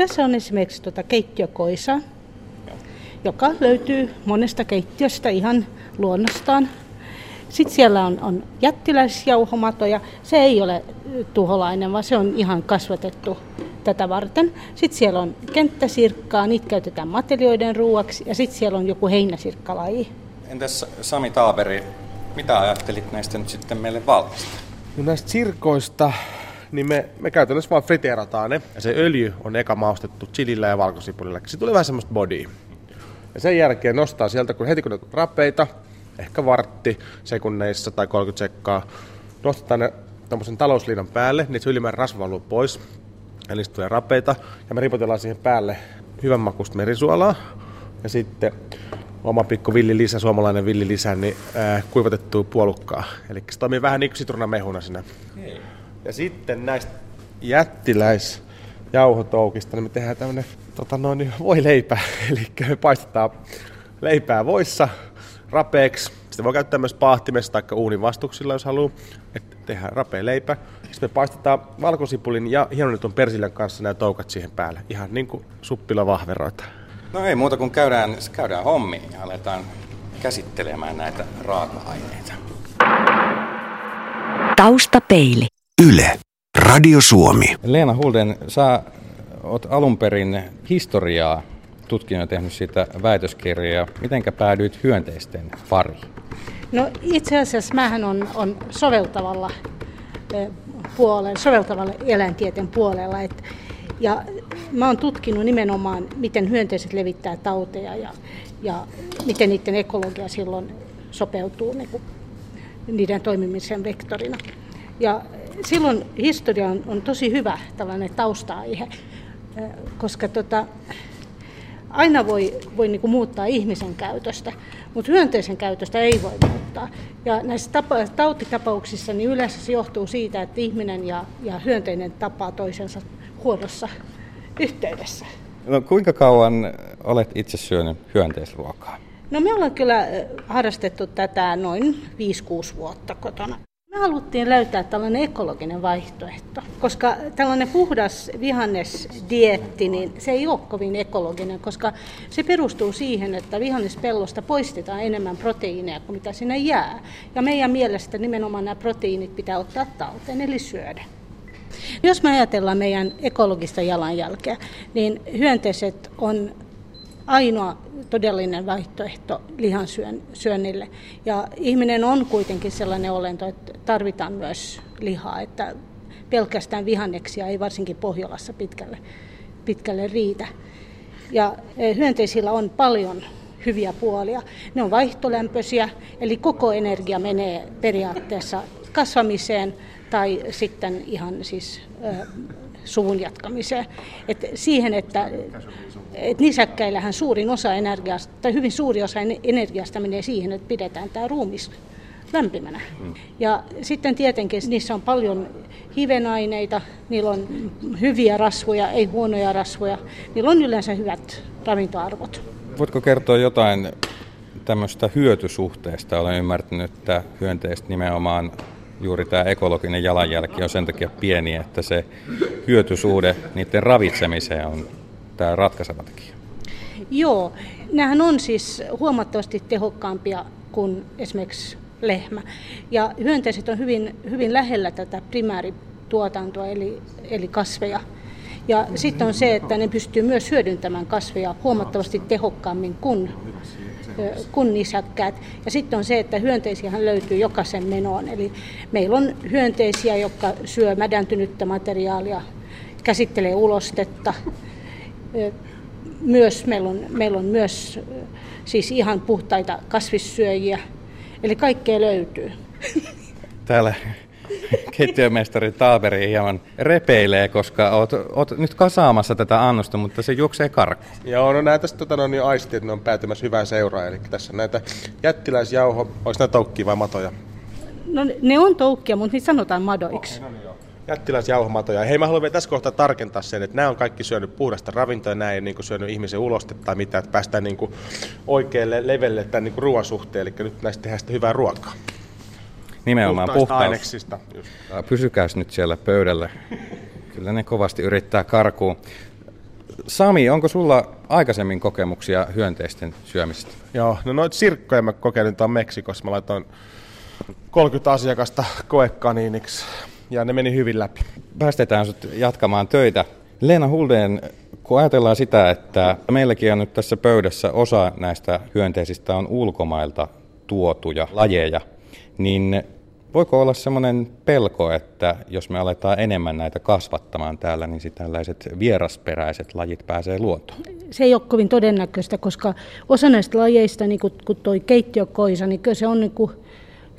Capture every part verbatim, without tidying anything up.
Tässä on esimerkiksi tuota keittiökoisa, joka löytyy monesta keittiöstä ihan luonnostaan. Sitten siellä on, on jättiläisjauhomatoja. Se ei ole tuholainen, vaan se on ihan kasvatettu tätä varten. Sitten siellä on kenttäsirkkaa, niitä käytetään matelioiden ruuaksi. Ja sitten siellä on joku heinäsirkkalaji. Entäs Sami Tallberg, mitä ajattelit näistä nyt sitten meille valmistaa? No näistä sirkoista, niin me, me käytännössä vaan friteerataan ne. Ja se öljy on eka maustettu chilillä ja valkosipulilla. Siitä tulee vähän semmoista bodyä. Ja sen jälkeen nostaa sieltä, kun heti kun ne on rapeita, ehkä vartti sekunneissa tai kolmekymmentä sekkaa, nostetaan ne tommosen talousliinan päälle, niin se ylimääräinen rasva valuu pois. Ja niistä tulee rapeita. Ja me ripotellaan siihen päälle hyvän makuista merisuolaa. Ja sitten oma pikku villilisä, suomalainen villilisä, niin äh, kuivatettua puolukkaa. Eli se toimii vähän niin kuin sitruunamehuna siinä. Hei. Ja sitten näistä jättiläisjauhotoukista, niin me tehdään tämmönen tota noin, voileipä. Eli me paistetaan leipää voissa rapeeksi. Sitä voi käyttää myös paahtimessa tai uunin vastuksilla, jos haluaa. Että tehdään rapea leipä. Sitten me paistetaan valkosipulin ja hienonnetun persiljan kanssa nämä toukat siihen päälle. Ihan niin kuin suppila vahveroita. No ei muuta kuin käydään, käydään hommiin ja aletaan käsittelemään näitä raaka-aineita. Taustapeili. Yle. Radio Suomi. Lena Huldén, sä oot alun perin historiaa tutkinut ja tehnyt siitä väitöskirjaa. Mitenkä päädyit hyönteisten pariin? No itse asiassa mähän on, on soveltavalla puolella, soveltavalla eläintieteen puolella. Et, ja mä oon tutkinut nimenomaan, miten hyönteiset levittää tauteja ja, ja miten niiden ekologia silloin sopeutuu niin kuin niiden toimimisen vektorina. Ja silloin historia on, on tosi hyvä tällainen tausta-aihe, koska tota, aina voi, voi niin kuin muuttaa ihmisen käytöstä, mutta hyönteisen käytöstä ei voi muuttaa. Ja näissä tapa- tautitapauksissa niin yleensä se johtuu siitä, että ihminen ja, ja hyönteinen tapaa toisensa huonossa yhteydessä. No kuinka kauan olet itse syönyt hyönteisruokaa? No me ollaan kyllä harrastettu tätä noin viisi kuusi vuotta kotona. Me haluttiin löytää tällainen ekologinen vaihtoehto, koska tällainen puhdas vihannesdieetti, niin se ei ole kovin ekologinen, koska se perustuu siihen, että vihannespellosta poistetaan enemmän proteiineja kuin mitä sinne jää. Ja meidän mielestä nimenomaan nämä proteiinit pitää ottaa talteen, eli syödä. Jos me ajatellaan meidän ekologista jalanjälkeä, niin hyönteiset on ainoa todellinen vaihtoehto lihansyönnille. Ja ihminen on kuitenkin sellainen olento, että tarvitaan myös lihaa, että pelkästään vihanneksia ei varsinkin Pohjolassa pitkälle, pitkälle riitä. Ja hyönteisillä on paljon hyviä puolia. Ne on vaihtolämpöisiä, eli koko energia menee periaatteessa kasvamiseen tai sitten ihan siis Ö, suvun jatkamiseen. Et siihen, että et nisäkkäillähän suurin osa energiasta, tai hyvin suuri osa energiasta menee siihen, että pidetään tämä ruumis lämpimänä. Mm. Ja sitten tietenkin niissä on paljon hivenaineita, niillä on hyviä rasvoja, ei huonoja rasvoja. Niillä on yleensä hyvät ravintoarvot. Voitko kertoa jotain tämmöistä hyötysuhteesta? Olen ymmärtänyt, että hyönteistä nimenomaan juuri tämä ekologinen jalanjälki on sen takia pieni, että se hyötysuhde niiden ravitsemiseen on tämä ratkaiseva tekijä. Joo, nämähän on siis huomattavasti tehokkaampia kuin esimerkiksi lehmä. Ja hyönteiset on hyvin, hyvin lähellä tätä primäärituotantoa, eli, eli kasveja. Ja sitten on se, että ne pystyy myös hyödyntämään kasveja huomattavasti tehokkaammin kuin kun nisäkkäät. Ja sitten on se, että hyönteisiähän löytyy jokaisen menoon. Eli meillä on hyönteisiä, jotka syö mädäntynyttä materiaalia, käsittelee ulostetta. Myös, meillä, on, meillä on myös siis ihan puhtaita kasvissyöjiä. Eli kaikkea löytyy. Täällä keittiömestari Tallberg hieman repeilee, koska oot, oot nyt kasaamassa tätä annosta, mutta se juoksee karkuun. Joo, no näitä sitten tota, no, aistit, ne on päätymässä hyvään seuraan. Eli tässä on näitä jättiläisjauho, olis nämä toukkia vai matoja? No ne on toukkia, mutta niitä sanotaan madoiksi. Oh, no, niin jättiläisjauhomatoja. Hei, mä haluan vielä tässä kohtaa tarkentaa sen, että nämä on kaikki syönyt puhdasta ravintoa, ja nämä ei ole niin syönyt ihmisen ulostetta tai mitään, että päästään niin kuin oikealle levelle tämän niin ruoan suhteen. Eli nyt näistä tehdään sitä hyvää ruokaa. Nimenomaan puhtaus. Pysykääs nyt siellä pöydällä. Kyllä ne kovasti yrittää karkuun. Sami, onko sulla aikaisemmin kokemuksia hyönteisten syömistä? Joo, no noita sirkkoja mä kokeilin tuon Meksikossa. Mä laitoin kolmekymmentä asiakasta koekaniiniksi ja ne meni hyvin läpi. Päästetään sut jatkamaan töitä. Lena Huldén, kun ajatellaan sitä, että meilläkin on nyt tässä pöydässä osa näistä hyönteisistä on ulkomailta tuotuja lajeja, niin voiko olla semmoinen pelko, että jos me aletaan enemmän näitä kasvattamaan täällä, niin sitten tällaiset vierasperäiset lajit pääsee luontoon? Se ei ole kovin todennäköistä, koska osa näistä lajeista, niin kuin toi keittiökoisa, niin kyllä se on niin kuin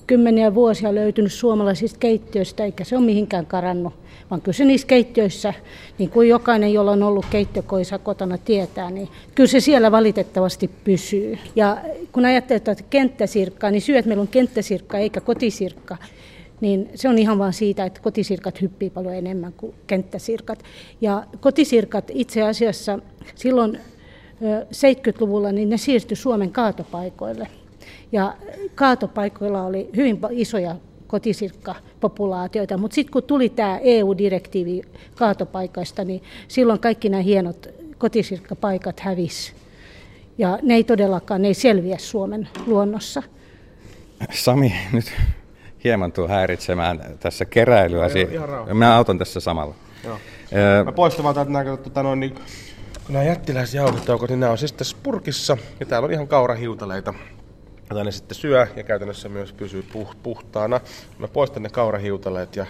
kymmeniä vuosia löytynyt suomalaisista keittiöistä, eikä se ole mihinkään karannut, vaan kyllä se niissä keittiöissä, niin kuin jokainen, jolla on ollut keittiökoisa kotona tietää, niin kyllä se siellä valitettavasti pysyy. Ja kun ajattelee että kenttäsirkkaa, niin syy, että meillä on kenttäsirkka eikä kotisirkka, niin se on ihan vaan siitä, että kotisirkat hyppii paljon enemmän kuin kenttäsirkat. Ja kotisirkat itse asiassa silloin seitsemänkymmentäluvulla niin ne siirtyi Suomen kaatopaikoille. Ja kaatopaikoilla oli hyvin isoja kotisirkkapopulaatioita, mutta sitten kun tuli tämä E U-direktiivi kaatopaikasta, niin silloin kaikki nämä hienot kotisirkkapaikat hävisi. Ja ne ei todellakaan, ne ei selviä Suomen luonnossa. Sami, nyt hieman tuu häiritsemään tässä keräilyäsi. Mä autan tässä samalla. Joo. Öö, Mä poistan vaan täältä näkökulmasta tota noin niin... Nämä jättiläisjauhetauko, niin nämä on siis tässä purkissa ja täällä on ihan kaurahiutaleita. Jota ne sitten syö ja käytännössä myös pysyy puh- puhtaana. Mä poistan ne kaurahiutaleet ja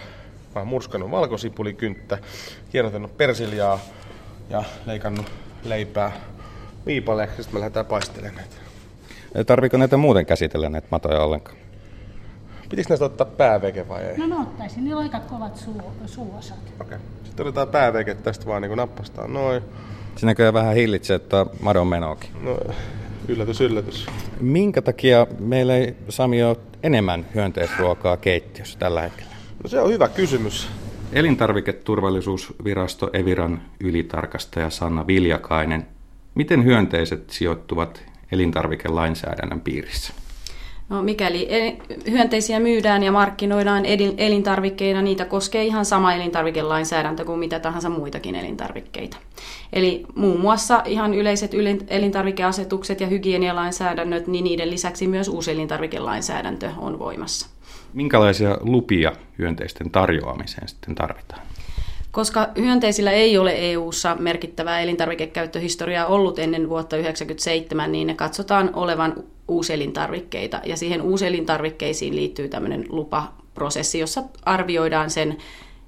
mä oon murskannut valkosipulikynttä, hienotanut persiljaa ja leikannut leipää viipaleeksi. Sitten me lähdetään paistelemaan näitä. Tarviiko näitä muuten käsitellä näitä matoja ollenkaan? Pitikö näistä ottaa pääveke vai ei? No mä ottaisin, niillä on aika kovat suu- suuosat. Okay. Sitten otetaan pääveke tästä vaan niin kuin nappastaan noin. Se näköjään vähän hillitsee tuo madon menoakin. No. Yllätys, yllätys. Minkä takia meillä ei, Sami, ole enemmän hyönteisruokaa keittiössä tällä hetkellä? No se on hyvä kysymys. Elintarviketurvallisuusvirasto Eviran ylitarkastaja Sanna Viljakainen. Miten hyönteiset sijoittuvat elintarvikelainsäädännön piirissä? No, mikäli hyönteisiä myydään ja markkinoidaan elintarvikkeina, niitä koskee ihan sama elintarvikelainsäädäntö kuin mitä tahansa muitakin elintarvikkeita. Eli muun muassa ihan yleiset elintarvikeasetukset ja hygienialainsäädännöt, niin niiden lisäksi myös uusi elintarvikelainsäädäntö on voimassa. Minkälaisia lupia hyönteisten tarjoamiseen sitten tarvitaan? Koska hyönteisillä ei ole E U:ssa merkittävää elintarvikekäyttöhistoriaa ollut ennen vuotta yhdeksänkymmentäseitsemän, niin ne katsotaan olevan uuselintarvikkeita. Ja siihen uuselintarvikkeisiin liittyy tämmöinen lupaprosessi, jossa arvioidaan sen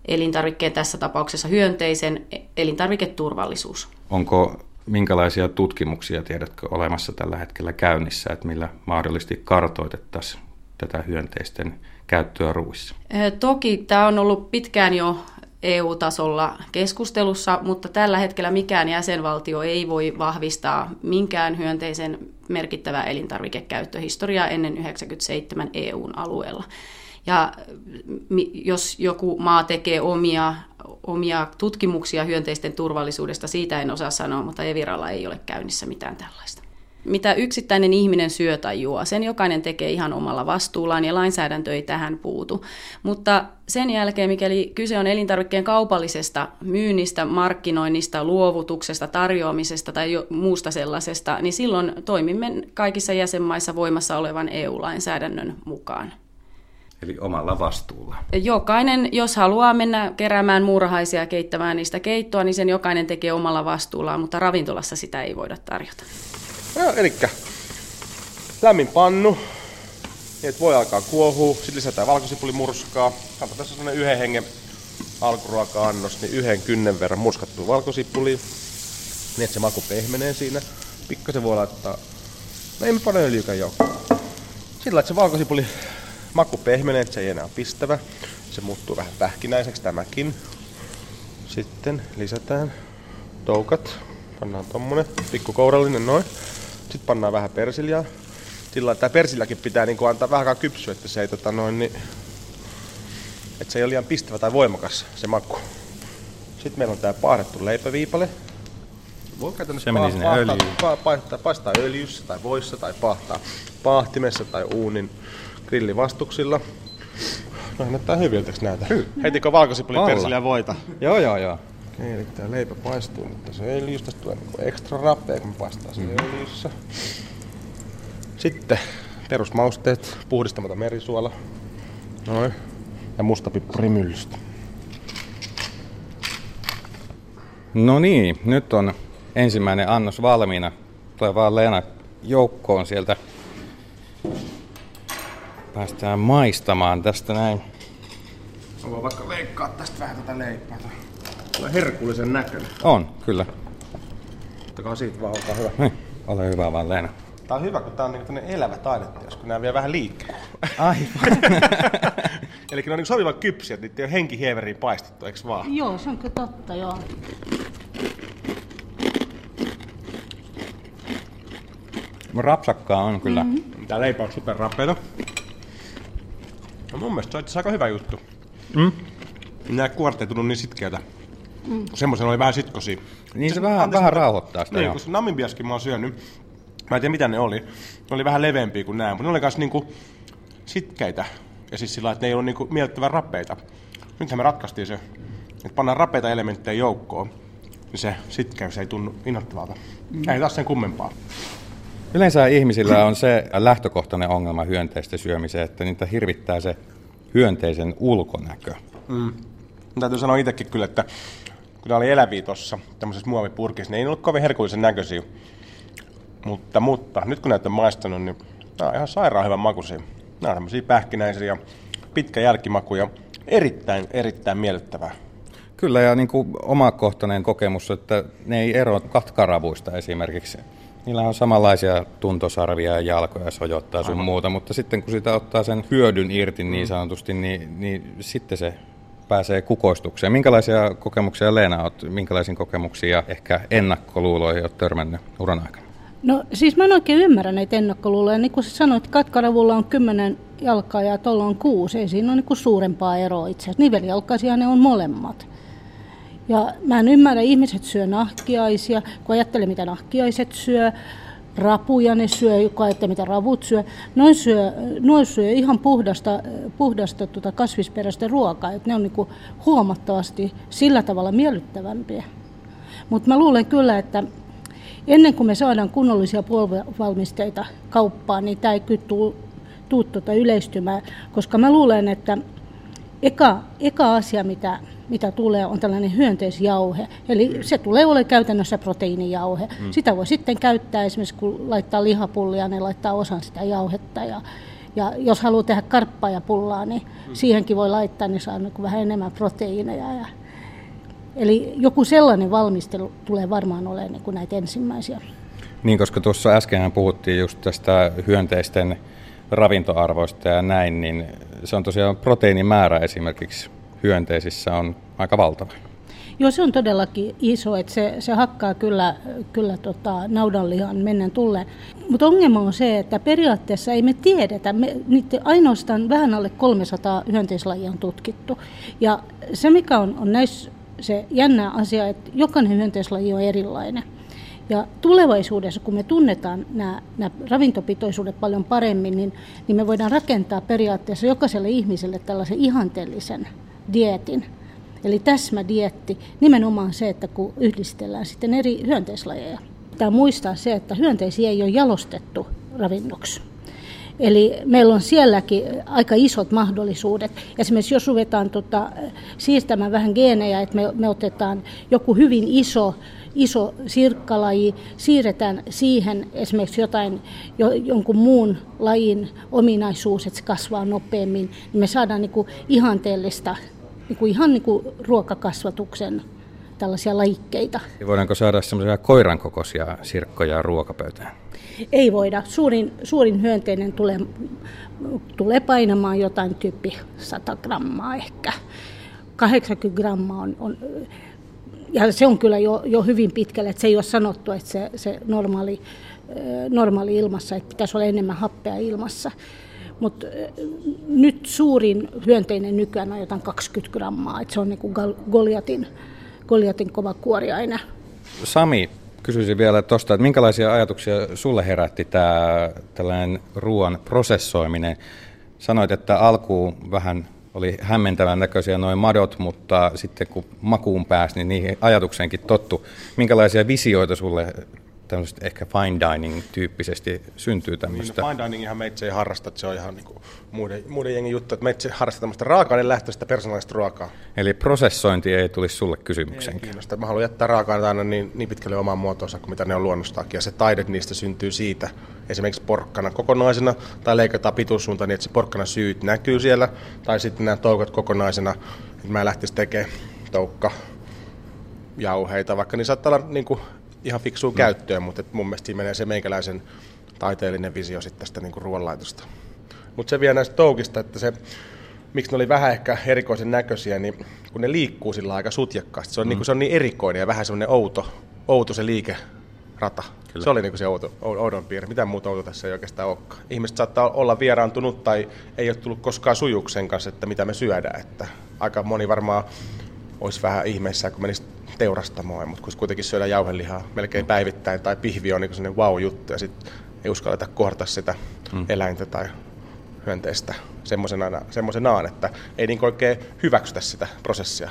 elintarvikkeen, tässä tapauksessa hyönteisen, elintarviketurvallisuus. Onko minkälaisia tutkimuksia, tiedätkö, olemassa tällä hetkellä käynnissä, että millä mahdollisesti kartoitettaisiin tätä hyönteisten käyttöä ruuissa? Toki tämä on ollut pitkään jo E U-tasolla keskustelussa, mutta tällä hetkellä mikään jäsenvaltio ei voi vahvistaa minkään hyönteisen merkittävää elintarvikekäyttöhistoriaa ennen yhdeksänkymmentäseitsemän E U:n alueella. Ja jos joku maa tekee omia, omia tutkimuksia hyönteisten turvallisuudesta, siitä en osaa sanoa, mutta Eviralla ei ole käynnissä mitään tällaista. Mitä yksittäinen ihminen syö tai juo, sen jokainen tekee ihan omalla vastuullaan ja lainsäädäntö ei tähän puutu. Mutta sen jälkeen, mikäli kyse on elintarvikkeen kaupallisesta myynnistä, markkinoinnista, luovutuksesta, tarjoamisesta tai jo muusta sellaisesta, niin silloin toimimme kaikissa jäsenmaissa voimassa olevan E U-lainsäädännön mukaan. Eli omalla vastuulla. Jokainen, jos haluaa mennä keräämään muurahaisia ja keittämään niistä keittoa, niin sen jokainen tekee omalla vastuullaan, mutta ravintolassa sitä ei voida tarjota. No, elikkä lämmin pannu, niin voi alkaa kuohua, sitten lisätään valkosipulimurskaa. Saapa tässä sellainen yhden hengen alkuruoka-annos, niin yhden kynnen verran murskattua valkosipulia, niin että se maku pehmenee siinä. Pikkasen voi laittaa, no ei me pane öljykään joukkoon. Sitten laittaa se valkosipuli, maku pehmenee, että se ei enää pistävä. Se muuttuu vähän pähkinäiseksi tämäkin. Sitten lisätään toukat, pannaan tommonen pikkukourallinen noin. Sitten pannaan vähän persiljaa. Sillä tämä persilläkin pitää niin kuin antaa vähän kypsyä, että se ei, tota noin, niin, että se ei ole liian pistävä tai voimakas se maku. Sitten meillä on tämä paahdettu leipäviipale. Voi käytännössä pa- paahtaa, paistaa öljyssä tai voissa tai paahtaa paahtimessa tai uunin grillivastuksilla. No näyttää hyviltäks näitä? Heitikö valkosipuli, persiliä ja voita? Joo joo joo. Niin, eli tää leipä paistuu nyt tässä öljystä. Tulee niinku ekstra rappea, kun paistaa sen mm. öljyssä. Sitten perusmausteet, puhdistamaton merisuola. Noin. Ja mustapippurimyllystä. No niin, nyt on ensimmäinen annos valmiina. Tulee vaan Leena joukkoon sieltä. Päästään maistamaan tästä näin. Haluan vaikka leikkaa tästä vähän tätä leipää. Tulee herkullisen näköinen. On, kyllä. Ottakaa siitä vaan, olkaa hyvä. Niin, ole hyvä vaan Leena. Tää on hyvä, kun tää on niinku tämmönen elävä taideteos, kun nää vie vähän liikaa. Aivan. Eli ne on niinku sovivan kypsiä, että niitä ei ole henkihieveriin paistettu, eiks vaan? Joo, se on kyllä totta, joo. Rapsakkaa on kyllä. Mm-hmm. Tää leipä on superrapeita. No mun mielestä se on itse aika hyvä juttu. Mm. Nää kuoret ei tunnu niin sitkeätä. Mm. Semmoisen oli vähän sitkosia. Niin se, se vähän, vähän rauhoittaa sitä. Niin, kun se Namibiaskin mä oon syönyt. Mä en tiedä mitä ne oli. Ne oli vähän leveämpiä kuin nää, mutta ne oli kans niinku sitkeitä. Ja siis sillä että ne ei ollut niinku miellyttävän rapeita. Nythän me ratkaistiin se, että pannaan rapeita elementtejä joukkoon. Niin se sitkeys ei tunnu innoittavalta. Mm. Ei taas sen kummempaa. Yleensä ihmisillä on se lähtökohtainen ongelma hyönteisten syömiseen, että niitä hirvittää se hyönteisen ulkonäkö. Mm. Täytyy sanoa itsekin kyllä, että kun ne oli eläviä tuossa tämmöisessä muovipurkissa, niin ei ollut kovin herkullisen näköisiä. Mutta, mutta nyt kun näitä on maistanut, niin nämä on ihan sairaan hyvän makuisia. Nämä on tämmöisiä pähkinäisiä, pitkä jälkimaku ja erittäin, erittäin miellyttävää. Kyllä ja niin kuin omakohtainen kokemus, että ne ei eroa katkaravuista esimerkiksi. Niillä on samanlaisia tuntosarvia ja jalkoja sojottaa sun Aha. muuta, mutta sitten kun sitä ottaa sen hyödyn irti niin sanotusti, niin, niin sitten se pääsee kukoistukseen. Minkälaisia kokemuksia Leena olet, minkälaisiin kokemuksia ehkä ennakkoluuloihin olet törmännyt uran aikana? No siis mä en oikein ymmärrä näitä ennakkoluuloja. Niin kuin sä sanoit, katkaravulla on kymmenen jalkaa ja tuolla on kuusi. Ei siinä ole niin kuin suurempaa eroa itse asiassa. Nivelijalkaisia ne on molemmat. Ja mä en ymmärrä, ihmiset syö nahkiaisia, kun ajattelee mitä nahkiaiset syö, rapuja ne syö, kun ajattelee mitä ravut syö. Noin syö, noin syö ihan puhdasta, puhdasta tuota kasvisperäistä ruokaa, että ne on niinku huomattavasti sillä tavalla miellyttävämpiä. Mutta mä luulen kyllä, että ennen kuin me saadaan kunnollisia puolivalmisteita kauppaan, niin tämä ei kyllä tule tuota yleistymään, koska mä luulen, että eka, eka asia, mitä... mitä tulee, on tällainen hyönteisjauhe. Eli se tulee olemaan käytännössä proteiinijauhe. Mm. Sitä voi sitten käyttää esimerkiksi, kun laittaa lihapullia, niin laittaa osan sitä jauhetta. Ja, ja jos haluaa tehdä karppaa ja pullaa, niin mm. siihenkin voi laittaa, niin saa niin vähän enemmän proteiineja. Ja, eli joku sellainen valmistelu tulee varmaan olemaan niin kuin näitä ensimmäisiä. Niin, koska tuossa äskenhän puhuttiin just tästä hyönteisten ravintoarvoista ja näin, niin se on tosiaan proteiinimäärä esimerkiksi. Hyönteisissä on aika valtava. Joo, se on todellakin iso, että se, se hakkaa kyllä, kyllä tota, naudanlihan menneen tulleen. Mutta ongelma on se, että periaatteessa ei me tiedetä. Me, niitä ainoastaan vähän alle kolmesataa hyönteislajia on tutkittu. Ja se, mikä on, on näissä se jännä asia, että jokainen hyönteislaji on erilainen. Ja tulevaisuudessa, kun me tunnetaan nämä, nämä ravintopitoisuudet paljon paremmin, niin, niin me voidaan rakentaa periaatteessa jokaiselle ihmiselle tällaisen ihanteellisen dietin. Eli täsmädietti, nimenomaan se, että kun yhdistellään sitten eri hyönteislajeja. Pitää muistaa se, että hyönteisiä ei ole jalostettu ravinnoksi. Eli meillä on sielläkin aika isot mahdollisuudet. Esimerkiksi jos ruvetaan tota, siistämään vähän geenejä, että me, me otetaan joku hyvin iso, iso sirkkalaji, siirretään siihen esimerkiksi jotain, jo, jonkun muun lajin ominaisuus, että se kasvaa nopeammin, niin me saadaan niinku ihanteellista, niinku ihan niinku ruokakasvatuksen tällaisia lajikkeita. Voidaanko saada semmoisia koiran kokoisia sirkkoja ruokapöytään? Ei voida. Suurin, suurin hyönteinen tulee, tulee painamaan jotain tyyppi sata grammaa ehkä. kahdeksankymmentä grammaa on, on ja se on kyllä jo, jo hyvin pitkälle. Että se ei ole sanottu, että se, se normaali, normaali ilmassa, että pitäisi olla enemmän happea ilmassa. Mutta nyt suurin hyönteinen nykyään on jotain kaksikymmentä grammaa. Että se on niin kuin Goliatin, Goliatin kova kuoriainen. Sami, kysyisin vielä tuosta, että minkälaisia ajatuksia sulle herätti tämä tällainen ruoan prosessoiminen? Sanoit, että alkuun vähän oli hämmentävän näköisiä noin madot, mutta sitten kun makuun pääsi, niin niihin ajatukseenkin tottu. Minkälaisia visioita sulle tämmöiset ehkä fine dining-tyyppisesti syntyy tämmöistä? Niin, no, fine diningihan me itse ei harrasta, että se on ihan niin kuin muiden, muiden jengin juttu, että me itse harrastaa tämmöistä raaka-aineen lähtöistä persoonallista ruokaa. Eli prosessointi ei tulisi sulle kysymykseenkin? Ei kiinnosta. Mä haluan jättää raaka-aineita aina niin, niin pitkälle omaan muotoonsa kuin mitä ne on luonnostaakin, ja se taide niistä syntyy siitä. Esimerkiksi porkkana kokonaisena tai leikataan pituussuuntaan niin, että se porkkana syyt näkyy siellä, tai sitten nämä toukot kokonaisena, että mä lähtisin tekemään toukkajauheita, vaikka niin saattaa olla niin kuin ihan fiksua no. käyttöön, mutta mun mielestä siinä menee se meikäläisen taiteellinen visio sitten tästä niin kuin ruoanlaitosta. Mutta se vielä näistä toukista, että se, miksi ne oli vähän ehkä erikoisen näköisiä, niin kun ne liikkuu sillä aika sutjakkaasti. Se on, mm. niin, kuin, se on niin erikoinen ja vähän semmoinen outo, outo se liikerata. Kyllä. Se oli niin kuin se outo, oudon piirre. Mitään muuta outo tässä ei oikeastaan olekaan. Ihmiset saattaa olla vieraantunut tai ei ole tullut koskaan sujuksen kanssa, että mitä me syödään. Että aika moni varmaan olisi vähän ihmeissään, kun menisi teurastamoon, mutta kun kuitenkin syödään jauhelihaa melkein päivittäin, tai pihvi on niin sellainen wow-juttu, ja sitten ei uskalleta kohdata sitä mm. eläintä tai hyönteistä semmoisenaan, että ei niin oikein hyväksytä sitä prosessia.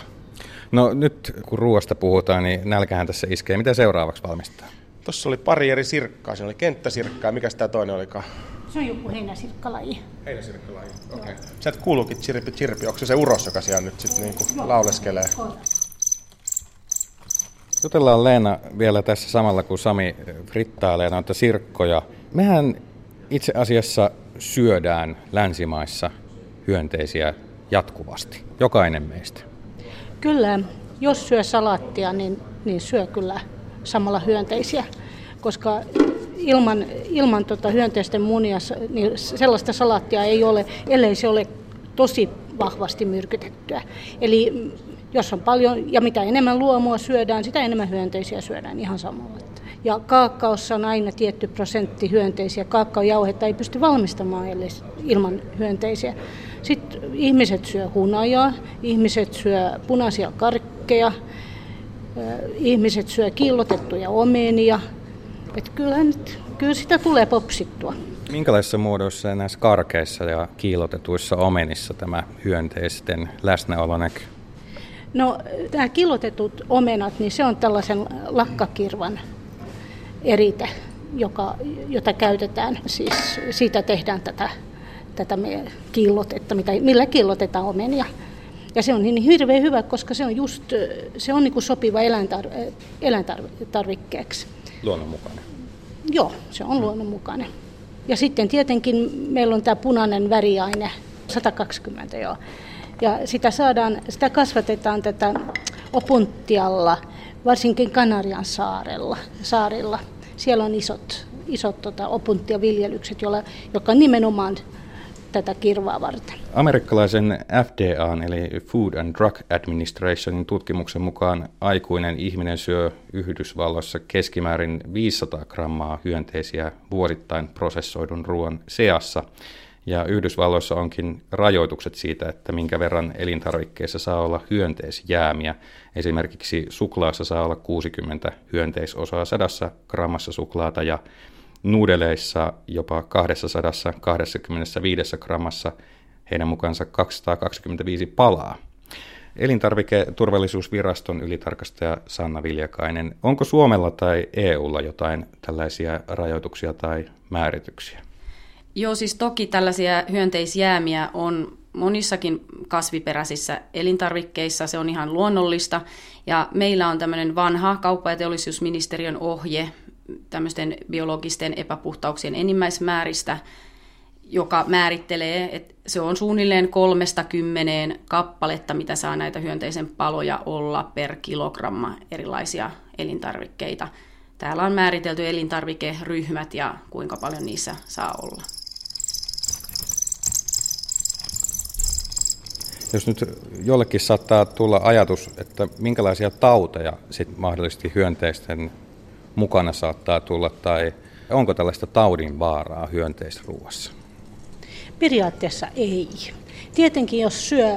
No nyt kun ruoasta puhutaan, niin nälkähän tässä iskee. Mitä seuraavaksi valmistaa? Tuossa oli pari eri sirkkaa. Siinä oli kenttäsirkkaa. Mikäs tämä toinen olikaan? Se on joku heinäsirkkalaji. Heinäsirkkalaji, okei. Okay. Sä et kuuluukin chirpi chirpi. Onko se se uros, joka siellä nyt sitten niinku lauleskelee? Jutellaan Leena vielä tässä samalla, kun Sami frittailee noita sirkkoja. Mehän itse asiassa syödään länsimaissa hyönteisiä jatkuvasti, jokainen meistä. Kyllä, jos syö salaattia, niin, niin syö kyllä samalla hyönteisiä, koska ilman, ilman tota hyönteisten munia niin sellaista salaattia ei ole, ellei se ole tosi vahvasti myrkytettyä. Eli jos on paljon, ja mitä enemmän luomua syödään, sitä enemmän hyönteisiä syödään ihan samalla. Ja kaakaossa on aina tietty prosentti hyönteisiä. Kaakaojauhetta ei pysty valmistamaan ilman hyönteisiä. Sitten ihmiset syö hunajaa, ihmiset syö punaisia karkkeja, ihmiset syö kiillotettuja omenia. Että kyllähän nyt, kyllä sitä tulee popsittua. Minkälaisissa muodoissa näissä karkeissa ja kiillotetuissa omenissa tämä hyönteisten läsnäolo näkyy? No nämä kilotetut omenat, niin se on tällaisen lakkakirvan erite, joka, jota käytetään. Siis siitä tehdään tätä, tätä kiillotetta, mitä, millä kiillotetaan omenia. Ja se on niin hirveän hyvä, koska se on, just, se on niin kuin sopiva eläintar- eläintarvikkeeksi. Luonnonmukainen. Joo, se on luonnonmukainen. Ja sitten tietenkin meillä on tämä punainen väriaine, sata kaksikymmentä joo. Ja sitä, saadaan, sitä kasvatetaan tätä opunttialla, varsinkin Kanarian saarella, saarilla. Siellä on isot, isot tota, opunttiaviljelykset, jolla, joka on nimenomaan tätä kirvaa varten. Amerikkalaisen F D A:n eli Food and Drug Administrationin tutkimuksen mukaan aikuinen ihminen syö Yhdysvalloissa keskimäärin viisisataa grammaa hyönteisiä vuosittain prosessoidun ruoan seassa. Ja Yhdysvalloissa onkin rajoitukset siitä, että minkä verran elintarvikkeissa saa olla hyönteisjäämiä. Esimerkiksi suklaassa saa olla kuusikymmentä hyönteisosaa sadassa grammassa suklaata ja nuudeleissa jopa kaksisataakaksikymmentäviisi grammassa heidän mukaansa kaksisataakaksikymmentäviisi palaa. Elintarviketurvallisuusviraston ylitarkastaja Sanna Viljakainen, onko Suomella tai E U:lla jotain tällaisia rajoituksia tai määrityksiä? Joo, siis toki tällaisia hyönteisjäämiä on monissakin kasviperäisissä elintarvikkeissa, se on ihan luonnollista. Ja meillä on tämmöinen vanha kauppa- ja teollisuusministeriön ohje tämmöisten biologisten epäpuhtauksien enimmäismääristä, joka määrittelee, että se on suunnilleen kolmesta kymmeneen kappaletta, mitä saa näitä hyönteisen paloja olla per kilogramma erilaisia elintarvikkeita. Täällä on määritelty elintarvikeryhmät ja kuinka paljon niissä saa olla. Jos nyt jollekin saattaa tulla ajatus, että minkälaisia tauteja sit mahdollisesti hyönteisten mukana saattaa tulla, tai onko tällaista taudin vaaraa hyönteisruuassa? Periaatteessa ei. Tietenkin jos syö,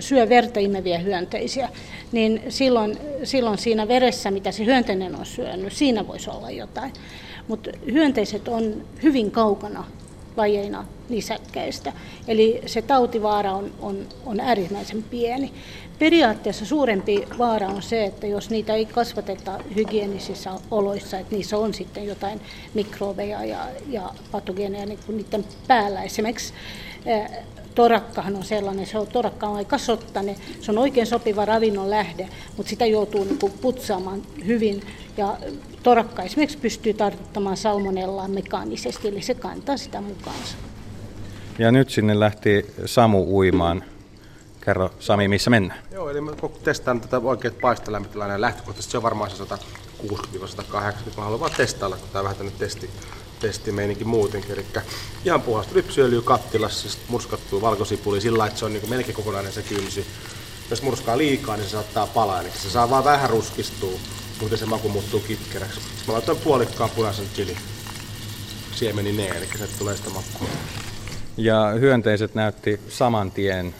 syö verta imeviä hyönteisiä, niin silloin, silloin siinä veressä, mitä se hyönteinen on syönyt, siinä voisi olla jotain. Mutta hyönteiset on hyvin kaukana lajeina lisäkkäistä. Eli se tautivaara on, on, on äärimmäisen pieni. Periaatteessa suurempi vaara on se, että jos niitä ei kasvateta hygienisissä oloissa, että niissä on sitten jotain mikrobeja ja, ja patogeneja niin kuin niiden päällä. Esimerkiksi torakkahan on sellainen, se on, torakka on aika sottainen, se on oikein sopiva ravinnon lähde, mutta sitä joutuu niin kuin putsaamaan hyvin. Ja torakka esimerkiksi pystyy tartuttamaan salmonellaa mekaanisesti, eli se kantaa sitä mukaansa. Ja nyt sinne lähti Samu uimaan. Kerro, Sami, missä mennään? Joo, eli mä testaan tätä oikeat paistelämpötilaa. Lähtökohtaisesti se on varmaan se sata kuusikymmentä sata kahdeksankymmentä. Mä haluan vaan testailla, kun tää on vähän tämmönen testi, testimeininki muutenkin. Eli ihan puhasta rypsiöljyä kattilassa, sit murskattua valkosipulia sillä lailla, että se on niin melkein kokonainen se kynsi. Jos murskaa liikaa, niin se saattaa palaa. Eli se saa vaan vähän ruskistua, mutta se maku muuttuu kitkeräksi. Sitten mä laitan puolikkaan punaisen chili siemenineen, eli se tulee sitä makua. Ja hyönteiset näytti saman tien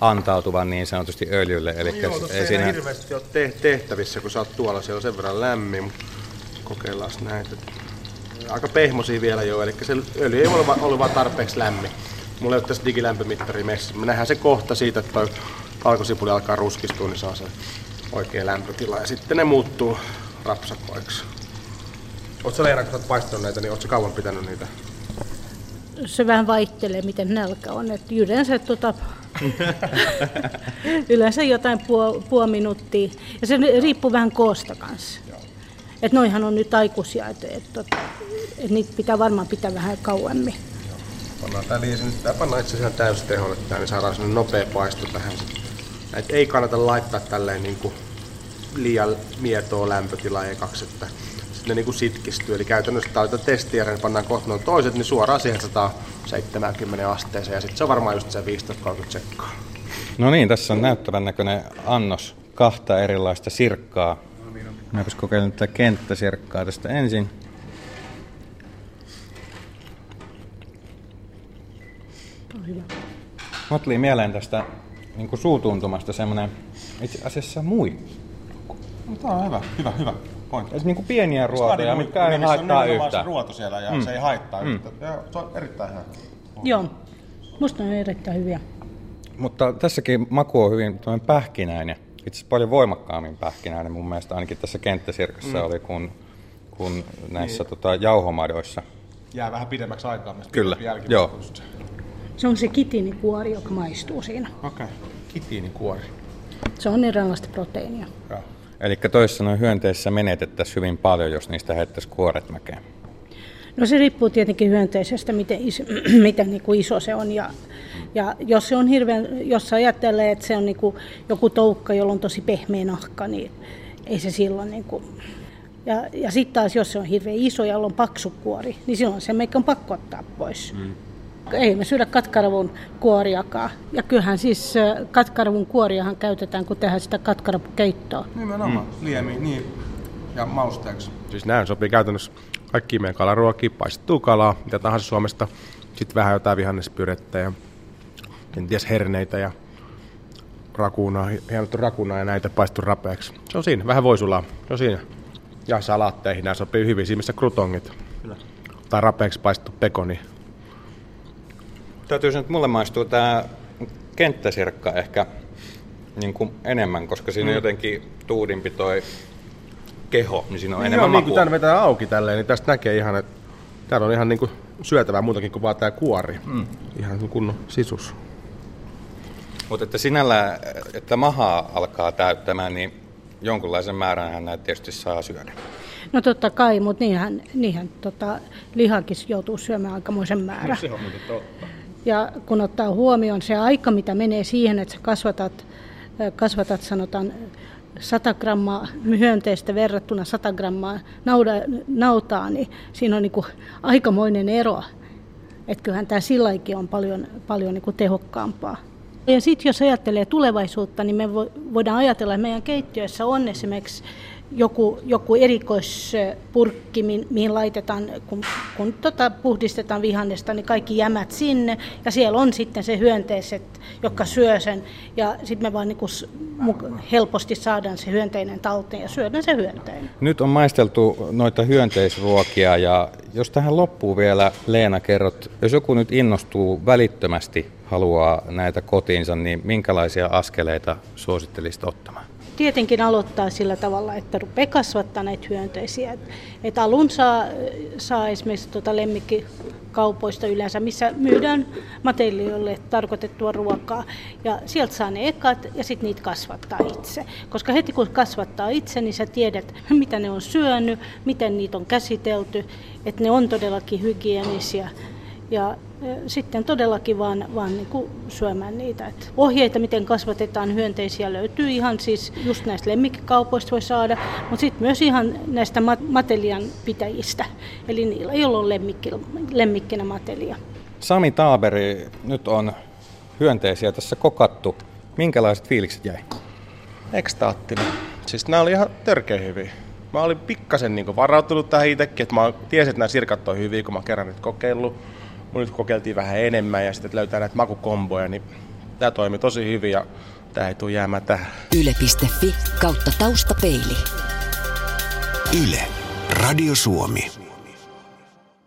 antautuvan niin sanotusti öljylle. Eli no joo, ei siinä hirveästi ole tehtävissä, kun sä oot tuolla, siellä on sen verran lämmin, mutta kokeillaan näitä. Aika pehmosia vielä jo, eli se öljy ei ole ollut vaan tarpeeksi lämmin. Mulla ei ole tässä digilämpömittari messissä. Me nähdään se kohta siitä, että valkosipuli alkaa ruskistua, niin saa se oikea lämpötila ja sitten ne muuttuu rapsakoiksi. Oot sä, Leena, kun sä oot paistanut näitä, niin oot sä kauan pitänyt niitä? Se vähän vaihtelee, miten nälkä on. Et yleensä, tota, yleensä jotain puoli, puoli minuuttia. Ja se riippuu vähän koosta kanssa. Että noihan on nyt aikuisia, että et, tota, et niitä pitää varmaan pitää vähän kauemmin. Joo. Pannaan tää liisi nyt. Tää pannaan itse asiassa täysteholle tähän, niin saadaan sellainen nopea paisto tähän. Et ei kannata laittaa tälleen niinku liian mietoa lämpötilaa ekaksi. Että ne niinku sitkistyy, eli käytännössä tää on testiä, niin pannaan kohta noin toiset, niin suoraan siihen sata seitsemänkymmentä asteeseen, ja sitten se on varmaan just se viisitoista kolmekymmentä tsekkaa. No niin, tässä on näyttävän näköinen annos kahta erilaista sirkkaa. Mä olis kokeillut tätä kenttäsirkkaa tästä ensin. Tämä on hyvä. Mä tulin mieleen tästä niin suutuntumasta semmonen itse asiassa mui. No, tää on hyvä, hyvä, hyvä. Pointti. Niin kuin pieniä ruotoja, mitkä ei haittaa yhtään. Se on ruoto siellä ja mm. se ei haittaa mm. yhtään. Ja se on erittäin hyvä. Joo, musta on erittäin hyviä. Mutta tässäkin maku on hyvin pähkinäinen. Itse asiassa paljon voimakkaammin pähkinäinen mun mielestä ainakin tässä kenttäsirkassa mm. oli kuin, kuin näissä niin. tota, jauhomadoissa. Jää vähän pidemmäksi aikaa. Kyllä, joo. Se on se kitiinikuori, joka maistuu siinä. Okei, okay. Kitiinikuori. Se on eräänlaista proteiinia. Ja. Eli toissa noin hyönteissä menetettäisiin hyvin paljon, jos niistä heittäisiin kuoret mäkeen. No se riippuu tietenkin hyönteisestä, miten iso, miten niin kuin iso se on. Ja, ja jos, se on hirveän, jos ajattelee, että se on niin kuin joku toukka, jolla on tosi pehmeä nahka, niin ei se silloin. Niin kuin. Ja, ja sitten taas, jos se on hirveän iso ja on paksu kuori, niin silloin se meikä on pakko ottaa pois. Mm. Ei me syödä katkaravun kuoriakaan. Ja kyllähän siis katkaravun kuoriahan käytetään, kun tehdään sitä katkarapukeittoa. Nimenomaan, mm. liemiin niin. ja mausteeksi. Siis näin sopii käytännössä kaikki meidän kalaruokia, paistettua kalaa, mitä tahansa Suomesta. Sitten vähän jotain vihannespyrettä ja enties herneitä ja rakunaa, hienottu rakunaa ja näitä paistu rapeaksi. Se on siinä, vähän voisulaa. Se on siinä. Ja salaatteihin nämä sopii hyvin, siinä missä krutongit. Kyllä. Tai rapeaksi paistettu pekoni. Täytyy sanoa, että mulle maistuu tämä kenttäsirkka ehkä niin kuin enemmän, koska siinä mm. jotenkin tuudimpi toi keho, niin siinä on niin enemmän joo, makua. Niin kuin tämän vetää auki tälleen, niin tästä näkee ihan, että täällä on ihan niin kuin syötävää muutakin kuin vaan tämä kuori. Mm. Ihan kunnon sisus. Mutta että sinällään, että mahaa alkaa täyttämään, niin jonkunlaisen määränhän näitä tietysti saa syödä. No totta kai, mutta niinhän, niinhän tota, lihakin joutuu syömään aikamoisen määrän. Se on muuten totta. Ja kun ottaa huomioon se aika, mitä menee siihen, että sä kasvatat, kasvatat sanotaan sata grammaa hyönteistä verrattuna sata grammaa nauda, nautaa, niin siinä on niin kuin aikamoinen ero. Että kyllähän tämä silläkin on paljon, paljon niin kuin tehokkaampaa. Ja sitten jos ajattelee tulevaisuutta, niin me voidaan ajatella, että meidän keittiössä on esimerkiksi joku, joku erikoispurkki, mihin laitetaan, kun, kun tota puhdistetaan vihannesta, niin kaikki jämät sinne. Ja siellä on sitten se hyönteiset, jotka syö sen. Ja sitten me vaan niin kuin helposti saadaan se hyönteinen talteen ja syödään se hyönteinen. Nyt on maisteltu noita hyönteisruokia. Ja jos tähän loppuu vielä, Leena, kerrot, jos joku nyt innostuu välittömästi, haluaa näitä kotiinsa, niin minkälaisia askeleita suosittelisit ottamaan? Tietenkin aloittaa sillä tavalla, että rupeaa kasvattaa näitä hyönteisiä. Et, et alun saa, saa esimerkiksi tuota lemmikkikaupoista yleensä, missä myydään matelijoille tarkoitettua ruokaa. Ja sieltä saa ne ekat ja sitten niitä kasvattaa itse. Koska heti kun kasvattaa itse, niin sä tiedät, mitä ne on syönyt, miten niitä on käsitelty, että ne on todellakin hygienisiä. Ja sitten todellakin vaan, vaan niin kuin syömään niitä. Et ohjeita, miten kasvatetaan hyönteisiä, löytyy ihan siis just näistä lemmikkikaupoista voi saada, mutta sitten myös ihan näistä matelian pitäjistä, eli niillä, joilla on lemmikki, lemmikkinä matelia. Sami Tallberg, nyt on hyönteisiä tässä kokattu. Minkälaiset fiilikset jäi? Ekstaattinen. Siis nämä oli ihan törkeä hyviä. Mä olin pikkasen niin kuin varautunut tähän itsekin, että mä tiesin, että nämä sirkat on hyviä, kun mä oon kerran nyt kokeillut. Mun nyt kokeiltiin vähän enemmän ja sitten löytää näitä makukomboja, niin tämä toimi tosi hyvin ja tämä ei tule jäämään tähän. yle piste fi kautta taustapeili. Yle. Radio Suomi.